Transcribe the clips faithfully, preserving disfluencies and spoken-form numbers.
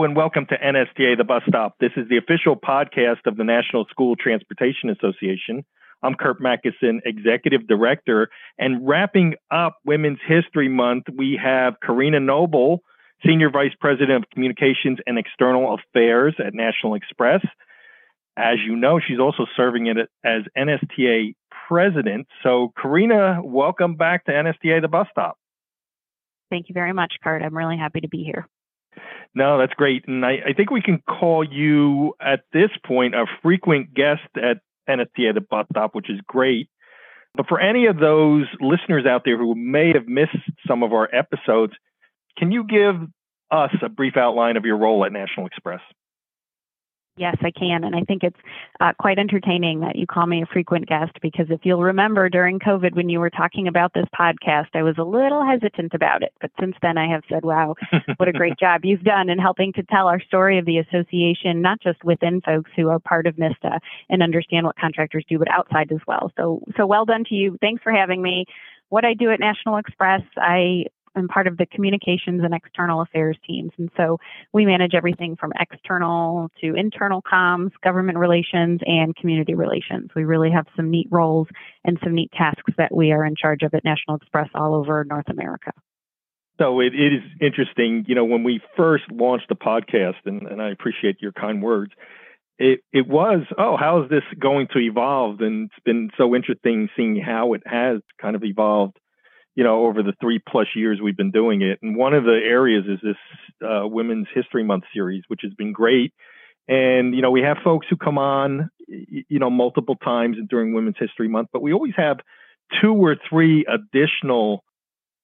Hello and welcome to N S T A The Bus Stop. This is the official podcast of the National School Transportation Association. I'm Curt Macysyn, Executive Director. And wrapping up Women's History Month, we have Carina Noble, Senior Vice President of Communications and External Affairs at National Express. As you know, she's also serving as N S T A President. So, Carina, welcome back to N S T A The Bus Stop. Thank you very much, Curt. I'm really happy to be here. No, that's great. And I, I think we can call you at this point a frequent guest at N S T A The Bus Stop, which is great. But for any of those listeners out there who may have missed some of our episodes, can you give us a brief outline of your role at National Express? Yes, I can. And I think it's uh, quite entertaining that you call me a frequent guest, because if you'll remember during COVID, when you were talking about this podcast, I was a little hesitant about it. But since then, I have said, wow, what a great job you've done in helping to tell our story of the association, not just within folks who are part of N S T A and understand what contractors do, but outside as well. So, so well done to you. Thanks for having me. What I do at National Express, I I'm part of the communications and external affairs teams. And so we manage everything from external to internal comms, government relations, and community relations. We really have some neat roles and some neat tasks that we are in charge of at National Express all over North America. So it, it is interesting, you know, when we first launched the podcast, and, and I appreciate your kind words, it, it was, oh, how is this going to evolve? And it's been so interesting seeing how it has kind of evolved, you know, over the three plus years we've been doing it. And one of the areas is this uh, Women's History Month series, which has been great. And, you know, we have folks who come on, you know, multiple times during Women's History Month, but we always have two or three additional,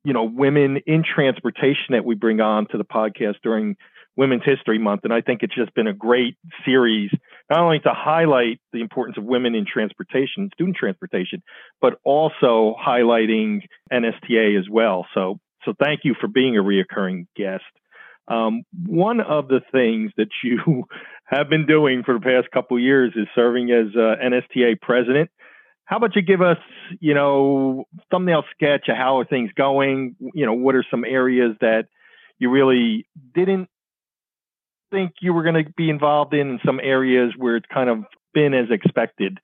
you know, women in transportation that we bring on to the podcast during Women's History Month. And I think it's just been a great series, not only to highlight the importance of women in transportation, student transportation, but also highlighting N S T A as well. So, so thank you for being a reoccurring guest. Um, one of the things that you have been doing for the past couple of years is serving as uh, N S T A president. How about you give us, you know, thumbnail sketch of how are things going? You know, what are some areas that you really didn't think you were going to be involved in, in some areas where it's kind of been as expected,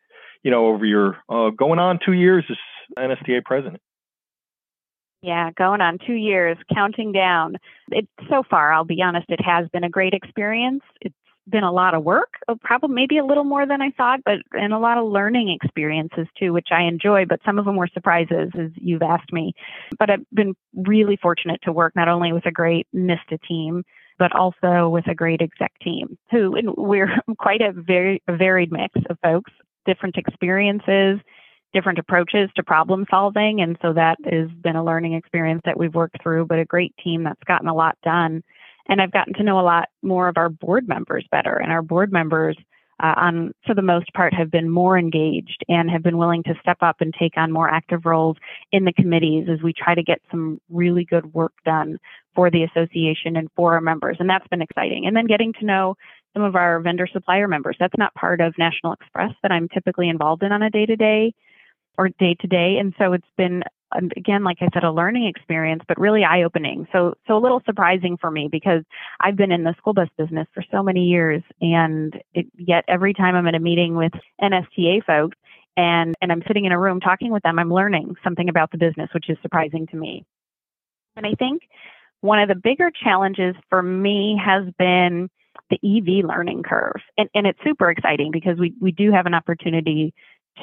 you know, over your uh, going on two years as N S T A president? Yeah, going on two years, counting down. It, so far, I'll be honest, it has been a great experience. It's been a lot of work, probably maybe a little more than I thought, but and a lot of learning experiences too, which I enjoy, but some of them were surprises, as you've asked me. But I've been really fortunate to work not only with a great N S T A team, but also with a great exec team who, and we're quite a very varied mix of folks, different experiences, different approaches to problem solving. And so that has been a learning experience that we've worked through, but a great team that's gotten a lot done. And I've gotten to know a lot more of our board members better. And our board members, uh, on, for the most part, have been more engaged and have been willing to step up and take on more active roles in the committees as we try to get some really good work done for the association and for our members. And that's been exciting. And then getting to know some of our vendor supplier members. That's not part of National Express that I'm typically involved in on a day-to-day or day-to-day. And so it's been, again, like I said, a learning experience, but really eye-opening. So, so a little surprising for me, because I've been in the school bus business for so many years, and it, yet every time I'm at a meeting with N S T A folks and, and I'm sitting in a room talking with them, I'm learning something about the business, which is surprising to me. And I think one of the bigger challenges for me has been the E V learning curve. And, and it's super exciting because we, we do have an opportunity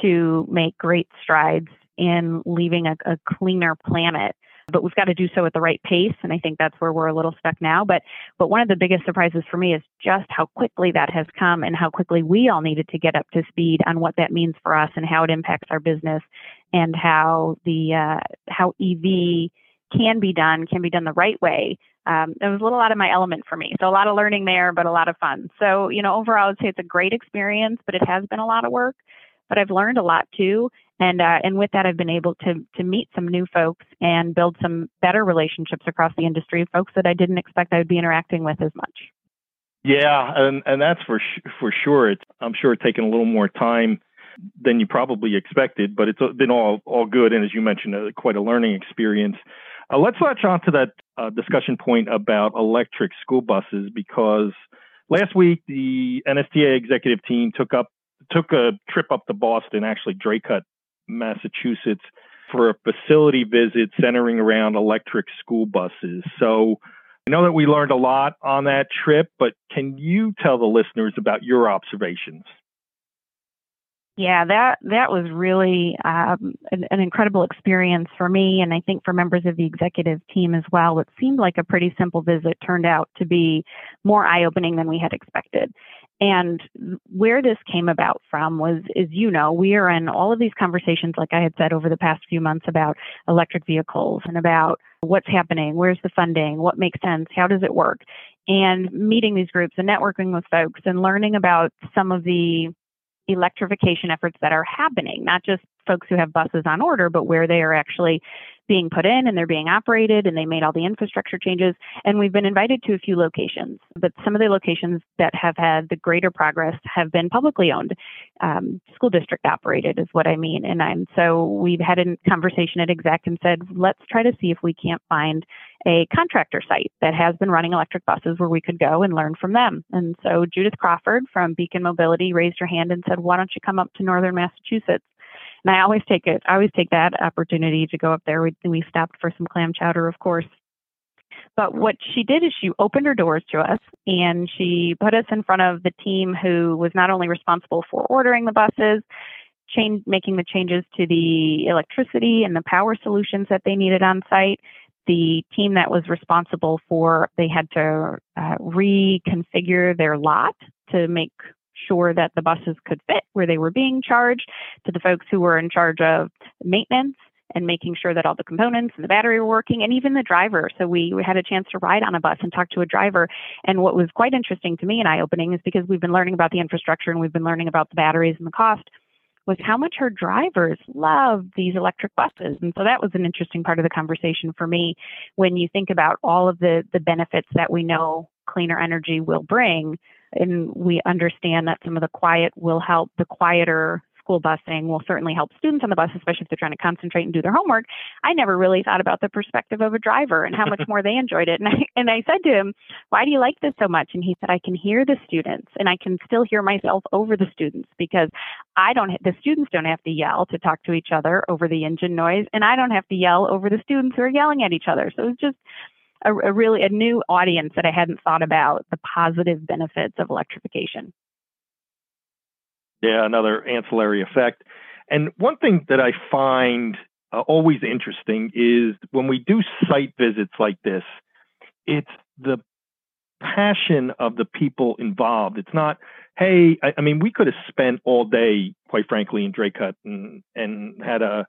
to make great strides in leaving a, a cleaner planet, but we've got to do so at the right pace. And I think that's where we're a little stuck now. But but one of the biggest surprises for me is just how quickly that has come and how quickly we all needed to get up to speed on what that means for us and how it impacts our business and how the uh, how E V can be done, can be done the right way. Um, it was a little out of my element for me. So a lot of learning there, but a lot of fun. So, you know, overall, I would say it's a great experience, but it has been a lot of work. But I've learned a lot too. And uh, and with that, I've been able to to meet some new folks and build some better relationships across the industry, folks that I didn't expect I would be interacting with as much. Yeah, and, and that's for sh- for sure. It's, I'm sure it's taken a little more time than you probably expected, but it's been all all good. And as you mentioned, uh, quite a learning experience. Uh, let's latch on to that uh, discussion point about electric school buses, because last week the N S T A executive team took up took a trip up to Boston, actually Draycott, Massachusetts, for a facility visit centering around electric school buses. So I know that we learned a lot on that trip, but can you tell the listeners about your observations? Yeah, that that was really um, an, an incredible experience for me, and I think for members of the executive team as well. What seemed like a pretty simple visit turned out to be more eye-opening than we had expected. And where this came about from was, as you know, we are in all of these conversations, like I had said, over the past few months about electric vehicles and about what's happening, where's the funding, what makes sense, how does it work, and meeting these groups and networking with folks and learning about some of the electrification efforts that are happening, not just folks who have buses on order, but where they are actually being put in and they're being operated and they made all the infrastructure changes. And we've been invited to a few locations, but some of the locations that have had the greater progress have been publicly owned, um, school district operated is what I mean. And I'm, so we've had a conversation at exec and said, let's try to see if we can't find a contractor site that has been running electric buses where we could go and learn from them. And so Judith Crawford from Beacon Mobility raised her hand and said, why don't you come up to Northern Massachusetts? And I always take it. I always take that opportunity to go up there. We, we stopped for some clam chowder, of course. But what she did is she opened her doors to us, and she put us in front of the team who was not only responsible for ordering the buses, change, making the changes to the electricity and the power solutions that they needed on site. The team that was responsible for, they had to uh, reconfigure their lot to make sure that the buses could fit where they were being charged, to the folks who were in charge of maintenance and making sure that all the components and the battery were working, and even the driver. So we, we had a chance to ride on a bus and talk to a driver. And what was quite interesting to me and eye-opening is, because we've been learning about the infrastructure and we've been learning about the batteries and the cost, was how much her drivers love these electric buses. And so that was an interesting part of the conversation for me, when you think about all of the, the benefits that we know cleaner energy will bring. And we understand that some of the quiet will help. The quieter school busing will certainly help students on the bus, especially if they're trying to concentrate and do their homework. I never really thought about the perspective of a driver and how much more they enjoyed it. And I, and I said to him, why do you like this so much? And he said, I can hear the students, and I can still hear myself over the students, because I don't, the students don't have to yell to talk to each other over the engine noise, and I don't have to yell over the students who are yelling at each other. So it's just A, a really a new audience that I hadn't thought about the positive benefits of electrification. Yeah, another ancillary effect. And one thing that I find uh, always interesting is when we do site visits like this, it's the passion of the people involved. It's not, hey, I, I mean, we could have spent all day, quite frankly, in Draycott and, and had a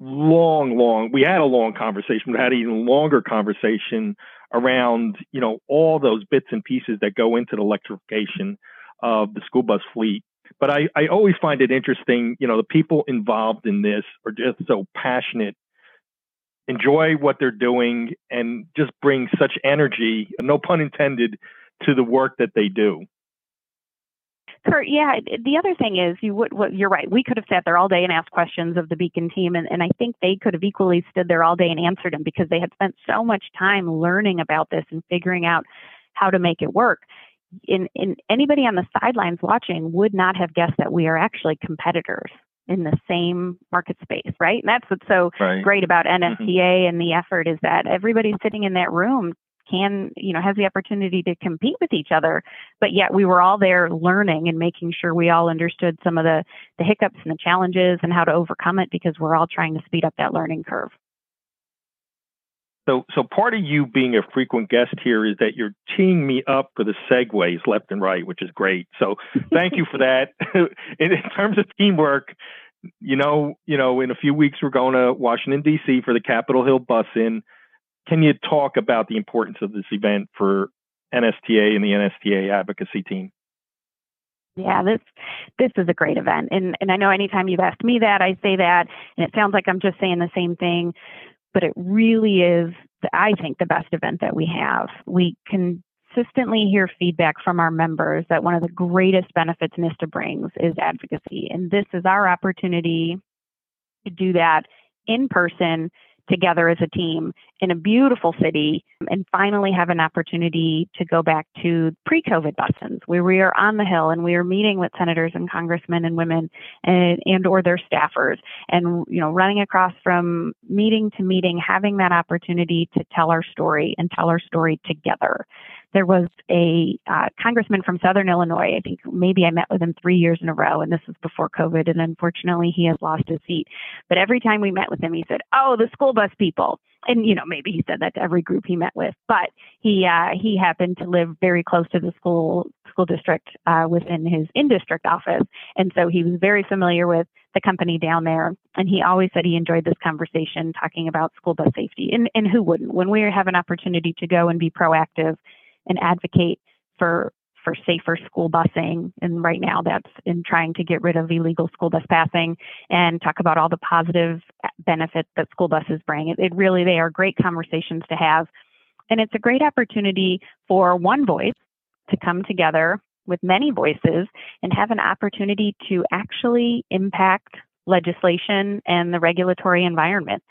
long, long, we had a long conversation, we had an even longer conversation around, you know, all those bits and pieces that go into the electrification of the school bus fleet. But I, I always find it interesting, you know, the people involved in this are just so passionate, enjoy what they're doing, and just bring such energy, no pun intended, to the work that they do. Curt, yeah, the other thing is, you would, what, you're right, we could have sat there all day and asked questions of the Beacon team, and, and I think they could have equally stood there all day and answered them, because they had spent so much time learning about this and figuring out how to make it work. In, in anybody on the sidelines watching would not have guessed that we are actually competitors in the same market space, right? And that's what's so right. great about N S T A mm-hmm. and the effort, is that everybody sitting in that room can, you know, has the opportunity to compete with each other, but yet we were all there learning and making sure we all understood some of the, the hiccups and the challenges and how to overcome it, because we're all trying to speed up that learning curve. So, so part of you being a frequent guest here is that you're teeing me up for the segues left and right, which is great. So thank you for that. In, in terms of teamwork, you know, you know, in a few weeks, we're going to Washington, D C for the Capitol Hill Bus-In. Can you talk about the importance of this event for N S T A and the N S T A advocacy team? Yeah, this this is a great event. And and I know anytime you've asked me that, I say that, and it sounds like I'm just saying the same thing, but it really is, I think, the best event that we have. We can consistently hear feedback from our members that one of the greatest benefits NISTA brings is advocacy. And this is our opportunity to do that in person, together as a team in a beautiful city and finally have an opportunity to go back to pre-COVID bus-ins where we are on the Hill and we are meeting with senators and congressmen and women and, and or their staffers and, you know, running across from meeting to meeting, having that opportunity to tell our story and tell our story together. There was a uh, congressman from Southern Illinois. I think maybe I met with him three years in a row, and this was before COVID, and unfortunately he has lost his seat. But every time we met with him, he said, oh, the school bus people. And, you know, maybe he said that to every group he met with, but he uh, he happened to live very close to the school school district uh, within his in-district office. And so he was very familiar with the company down there. And he always said he enjoyed this conversation talking about school bus safety. And, and who wouldn't? When we have an opportunity to go and be proactive and advocate for for safer school busing. And right now that's in trying to get rid of illegal school bus passing and talk about all the positive benefits that school buses bring. It, it really, they are great conversations to have. And it's a great opportunity for one voice to come together with many voices and have an opportunity to actually impact legislation and the regulatory environment.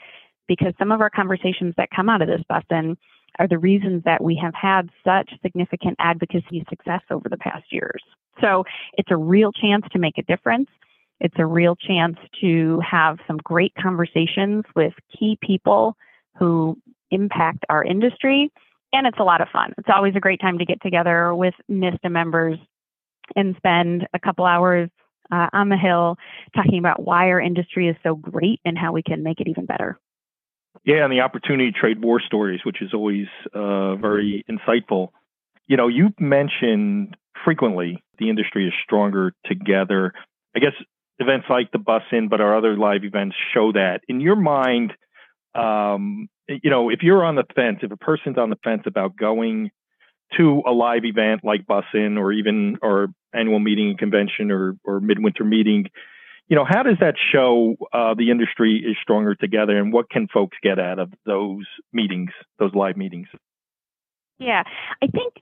Because some of our conversations that come out of this bus-in are the reasons that we have had such significant advocacy success over the past years. So it's a real chance to make a difference. It's a real chance to have some great conversations with key people who impact our industry. And it's a lot of fun. It's always a great time to get together with NISTA members and spend a couple hours uh, on the Hill talking about why our industry is so great and how we can make it even better. Yeah, and the opportunity to trade war stories, which is always uh, very insightful. You know, you mentioned frequently the industry is stronger together. I guess events like the bus-in, but our other live events show that. In your mind, um, you know, if you're on the fence, if a person's on the fence about going to a live event like bus-in or even our annual meeting and convention or, or midwinter meeting, you know, how does that show uh, the industry is stronger together, and what can folks get out of those meetings, those live meetings? Yeah, I think,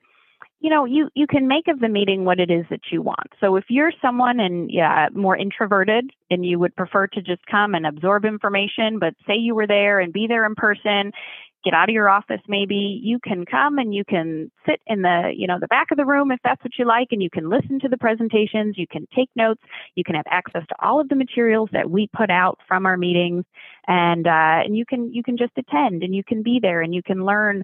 you know, you, you can make of the meeting what it is that you want. So if you're someone and yeah, more introverted and you would prefer to just come and absorb information, but say you were there and be there in person, get out of your office maybe, you can come and you can sit in the, you know, the back of the room if that's what you like, and you can listen to the presentations, you can take notes, you can have access to all of the materials that we put out from our meetings, and uh, and you can you can just attend and you can be there and you can learn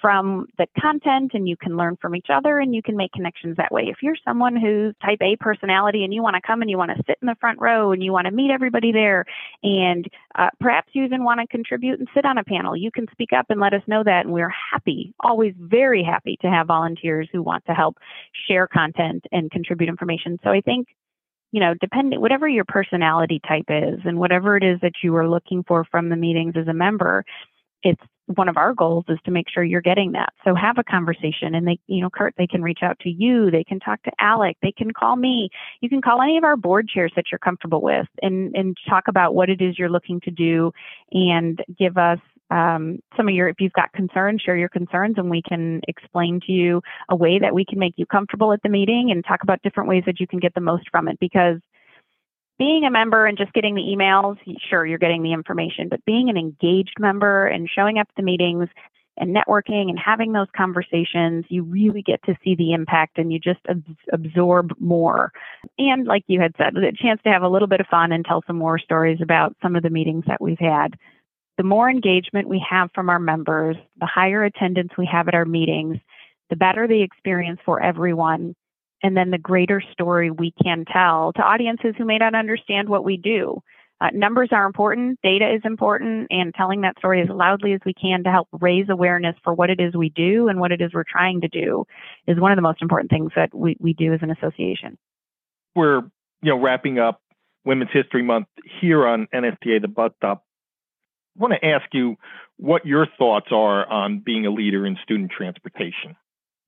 from the content and you can learn from each other and you can make connections that way. If you're someone who's type A personality and you want to come and you want to sit in the front row and you want to meet everybody there and uh, perhaps you even want to contribute and sit on a panel, you can speak up and let us know that. And we're happy, always very happy to have volunteers who want to help share content and contribute information. So I think, you know, depending, whatever your personality type is and whatever it is that you are looking for from the meetings as a member, it's one of our goals is to make sure you're getting that. So have a conversation, and they, you know, Curt, they can reach out to you. They can talk to Alec. They can call me. You can call any of our board chairs that you're comfortable with and, and talk about what it is you're looking to do and give us um, some of your, if you've got concerns, share your concerns, and we can explain to you a way that we can make you comfortable at the meeting and talk about different ways that you can get the most from it. Because being a member and just getting the emails, sure, you're getting the information, but being an engaged member and showing up to the meetings and networking and having those conversations, you really get to see the impact and you just ab- absorb more. And like you had said, the chance to have a little bit of fun and tell some more stories about some of the meetings that we've had. The more engagement we have from our members, the higher attendance we have at our meetings, the better the experience for everyone. And then the greater story we can tell to audiences who may not understand what we do. Uh, numbers are important, data is important, and telling that story as loudly as we can to help raise awareness for what it is we do and what it is we're trying to do is one of the most important things that we, we do as an association. We're, you know, wrapping up Women's History Month here on N S T A The Bus Stop. I want to ask you what your thoughts are on being a leader in student transportation.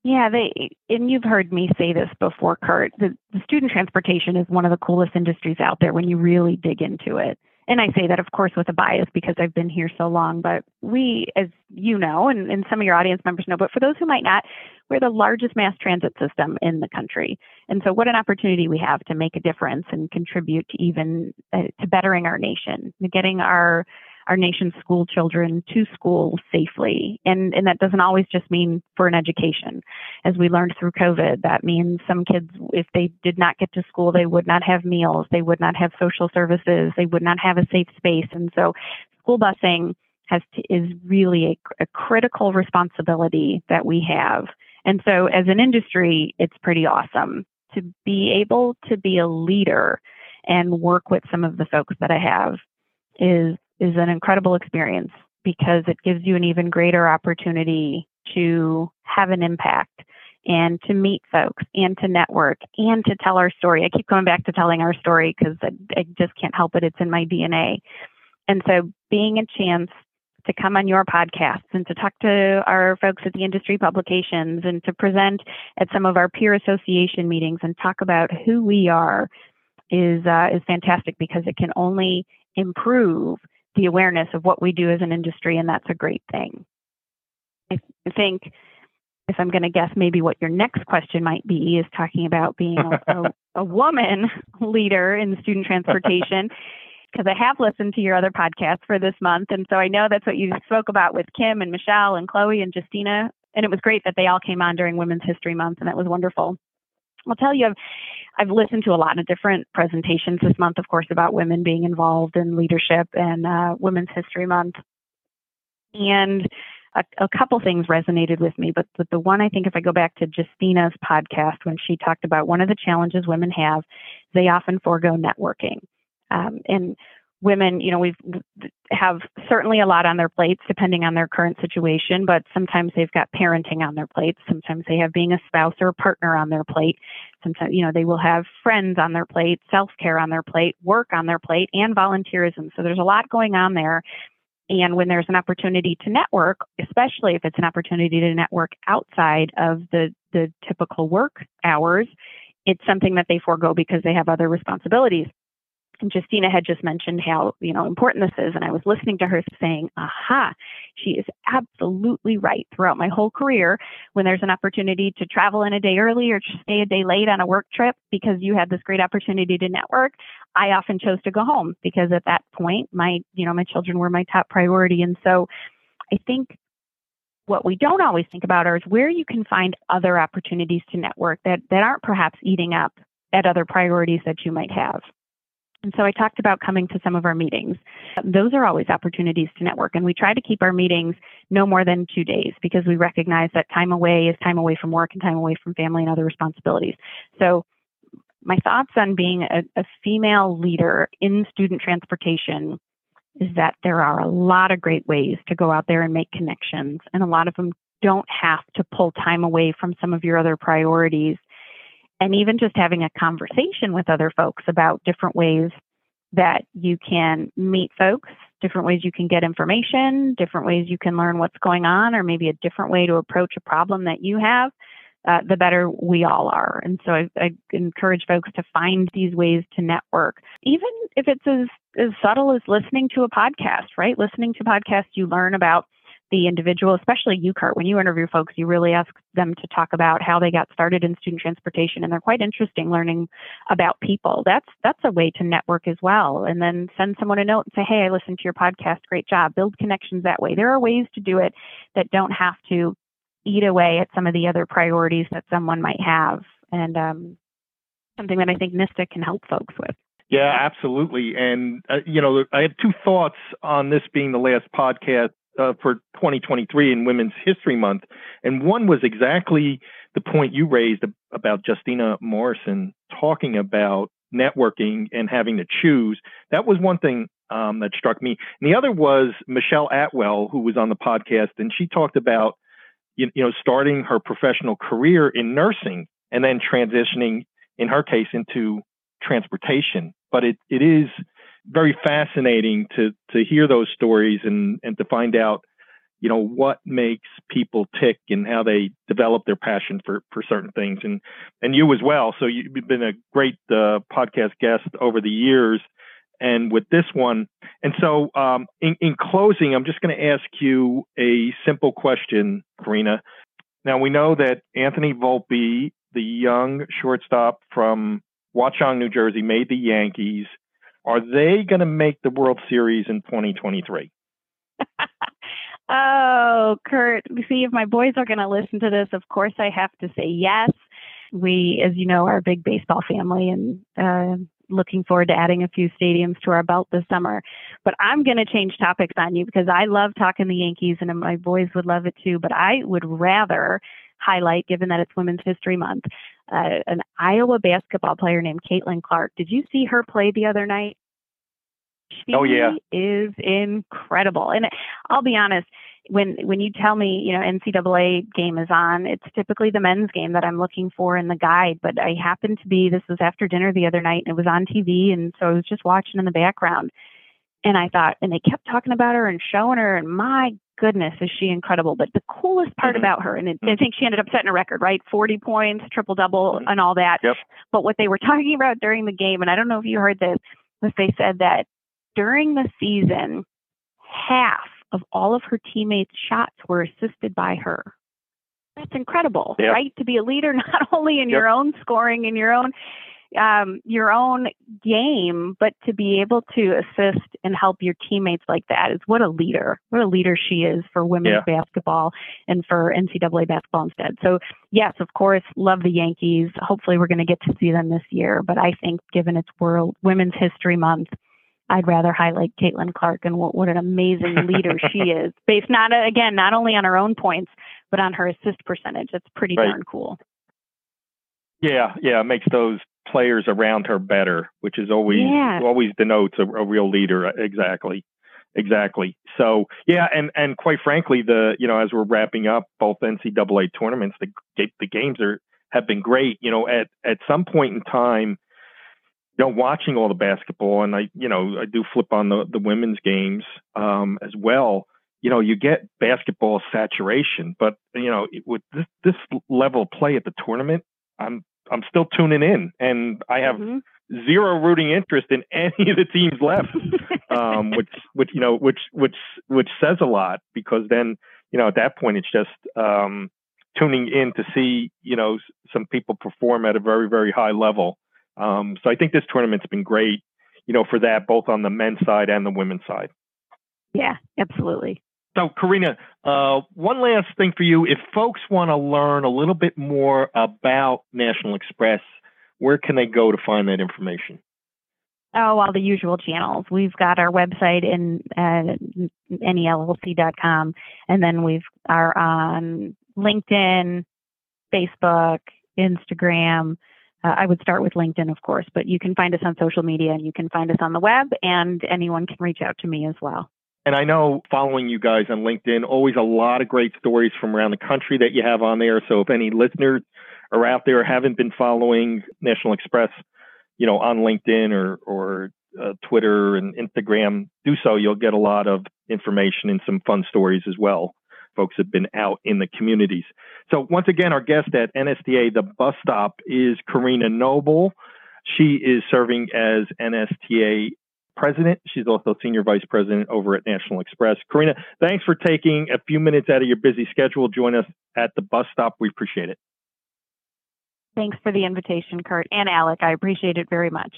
Yeah, they, and you've heard me say this before, Curt, the, the student transportation is one of the coolest industries out there when you really dig into it. And I say that, of course, with a bias because I've been here so long, but we, as you know, and, and some of your audience members know, but for those who might not, we're the largest mass transit system in the country. And so what an opportunity we have to make a difference and contribute to even uh, to bettering our nation, getting our our nation's school children to school safely. And, and that doesn't always just mean for an education. As we learned through COVID, that means some kids, if they did not get to school, they would not have meals, they would not have social services, they would not have a safe space. And so school busing has to, is really a, a critical responsibility that we have. And so as an industry, it's pretty awesome to be able to be a leader and work with some of the folks that I have is is an incredible experience, because it gives you an even greater opportunity to have an impact and to meet folks and to network and to tell our story. I keep going back to telling our story because I, I just can't help it. It's in my D N A. And so being a chance to come on your podcasts and to talk to our folks at the industry publications and to present at some of our peer association meetings and talk about who we are is uh, is fantastic, because it can only improve the awareness of what we do as an industry, and that's a great thing. I think, if I'm going to guess, maybe what your next question might be is talking about being a, a, a woman leader in student transportation. Because I have listened to your other podcasts for this month. And so I know that's what you spoke about with Kim and Michelle and Chloe and Justina. And it was great that they all came on during Women's History Month. And that was wonderful. I'll tell you, I've, I've listened to a lot of different presentations this month, of course, about women being involved in leadership and uh, Women's History Month. And a, a couple things resonated with me. But, but the one, I think, if I go back to Justina's podcast, when she talked about one of the challenges women have, they often forego networking. Um, and women, you know, we've have certainly a lot on their plates, depending on their current situation, but sometimes they've got parenting on their plates. Sometimes they have being a spouse or a partner on their plate. Sometimes, you know, they will have friends on their plate, self-care on their plate, work on their plate, and volunteerism. So there's a lot going on there. And when there's an opportunity to network, especially if it's an opportunity to network outside of the, the typical work hours, it's something that they forego because they have other responsibilities. And Justina had just mentioned how, you know, important this is. And I was listening to her saying, aha, she is absolutely right. Throughout my whole career, when there's an opportunity to travel in a day early or stay a day late on a work trip because you had this great opportunity to network, I often chose to go home because at that point, my, you know, my children were my top priority. And so I think what we don't always think about is where you can find other opportunities to network that, that aren't perhaps eating up at other priorities that you might have. And so I talked about coming to some of our meetings. Those are always opportunities to network. And we try to keep our meetings no more than two days because we recognize that time away is time away from work and time away from family and other responsibilities. So my thoughts on being a, a female leader in student transportation is that there are a lot of great ways to go out there and make connections. And a lot of them don't have to pull time away from some of your other priorities. And even just having a conversation with other folks about different ways that you can meet folks, different ways you can get information, different ways you can learn what's going on, or maybe a different way to approach a problem that you have, uh, the better we all are. And so I, I encourage folks to find these ways to network, even if it's as, as subtle as listening to a podcast, right? Listening to podcasts, you learn about the individual, especially you, Curt. When you interview folks, you really ask them to talk about how they got started in student transportation, and they're quite interesting learning about people. That's that's a way to network as well. And then send someone a note and say, hey, I listened to your podcast. Great job. Build connections that way. There are ways to do it that don't have to eat away at some of the other priorities that someone might have. And um, something that I think NISTA can help folks with. Yeah, absolutely. And, uh, you know, I have two thoughts on this being the last podcast Uh, for twenty twenty-three in Women's History Month. And one was exactly the point you raised about Justina Morrison talking about networking and having to choose. That was one thing um, that struck me. And the other was Michelle Atwell, who was on the podcast, and she talked about, you, you know, starting her professional career in nursing and then transitioning, in her case, into transportation. But it it is very fascinating to to hear those stories and, and to find out, you know, what makes people tick and how they develop their passion for, for certain things, and and you as well. So you've been a great uh, podcast guest over the years, and with this one. And so um, in, in closing, I'm just going to ask you a simple question, Carina. Now, we know that Anthony Volpe, the young shortstop from Watchung, New Jersey, made the Yankees. Are they going to make the World Series in twenty twenty-three? Oh, Curt, see if my boys are going to listen to this. Of course, I have to say yes. We, as you know, are a big baseball family and uh, looking forward to adding a few stadiums to our belt this summer. But I'm going to change topics on you because I love talking the Yankees and my boys would love it too. But I would rather highlight, given that it's Women's History Month, uh, an Iowa basketball player named Caitlin Clark. Did you see her play the other night? She oh, yeah. is incredible. And I'll be honest, when when you tell me, you know, N C double A game is on, it's typically the men's game that I'm looking for in the guide. But I happened to be, this was after dinner the other night, and it was on T V. And so I was just watching in the background. And I thought, and they kept talking about her and showing her. And my goodness, is she incredible. But the coolest part mm-hmm. about her, and it, I think she ended up setting a record, right? forty points, triple-double, mm-hmm. and all that. Yep. But what they were talking about during the game, and I don't know if you heard this, was they said that during the season, half of all of her teammates' shots were assisted by her. That's incredible, yep. right? To be a leader, not only in yep. your own scoring, in your own um, your own game, but to be able to assist and help your teammates like that is what a leader, what a leader she is for women's yeah. basketball and for N C double A basketball instead. So yes, of course, love the Yankees. Hopefully we're going to get to see them this year. But I think given it's World Women's History Month, I'd rather highlight Caitlin Clark and what, what an amazing leader she is, based not, again, not only on her own points, but on her assist percentage. That's pretty right. darn cool. Yeah, yeah, it makes those players around her better, which is always yeah. always denotes a, a real leader. Exactly, exactly. So, yeah, and, and quite frankly, the you know as we're wrapping up both N C double A tournaments, the the games are have been great. You know, at at some point in time. You know, watching all the basketball, and I, you know, I do flip on the, the women's games um, as well. You know, you get basketball saturation, but you know, with this, this level of play at the tournament, I'm I'm still tuning in, and I have mm-hmm. zero rooting interest in any of the teams left, um, which which you know, which which which says a lot because then you know at that point it's just um, tuning in to see you know some people perform at a very very high level. Um, so I think this tournament's been great, you know, for that, both on the men's side and the women's side. Yeah, absolutely. So, Carina, uh, one last thing for you. If folks want to learn a little bit more about National Express, where can they go to find that information? Oh, all the usual channels. We've got our website in uh, N E L L C dot com, and then we've are on LinkedIn, Facebook, Instagram. Uh, I would start with LinkedIn, of course, but you can find us on social media and you can find us on the web, and anyone can reach out to me as well. And I know following you guys on LinkedIn, always a lot of great stories from around the country that you have on there. So if any listeners are out there haven't been following National Express, you know, on LinkedIn or, or uh, Twitter and Instagram, do so. You'll get a lot of information and some fun stories as well. Folks have been out in the communities. So once again, our guest at N S T A, the bus stop, is Carina Noble. She is serving as N S T A president. She's also senior vice president over at National Express. Carina, thanks for taking a few minutes out of your busy schedule. Join us at the bus stop. We appreciate it. Thanks for the invitation, Curt and Alec. I appreciate it very much.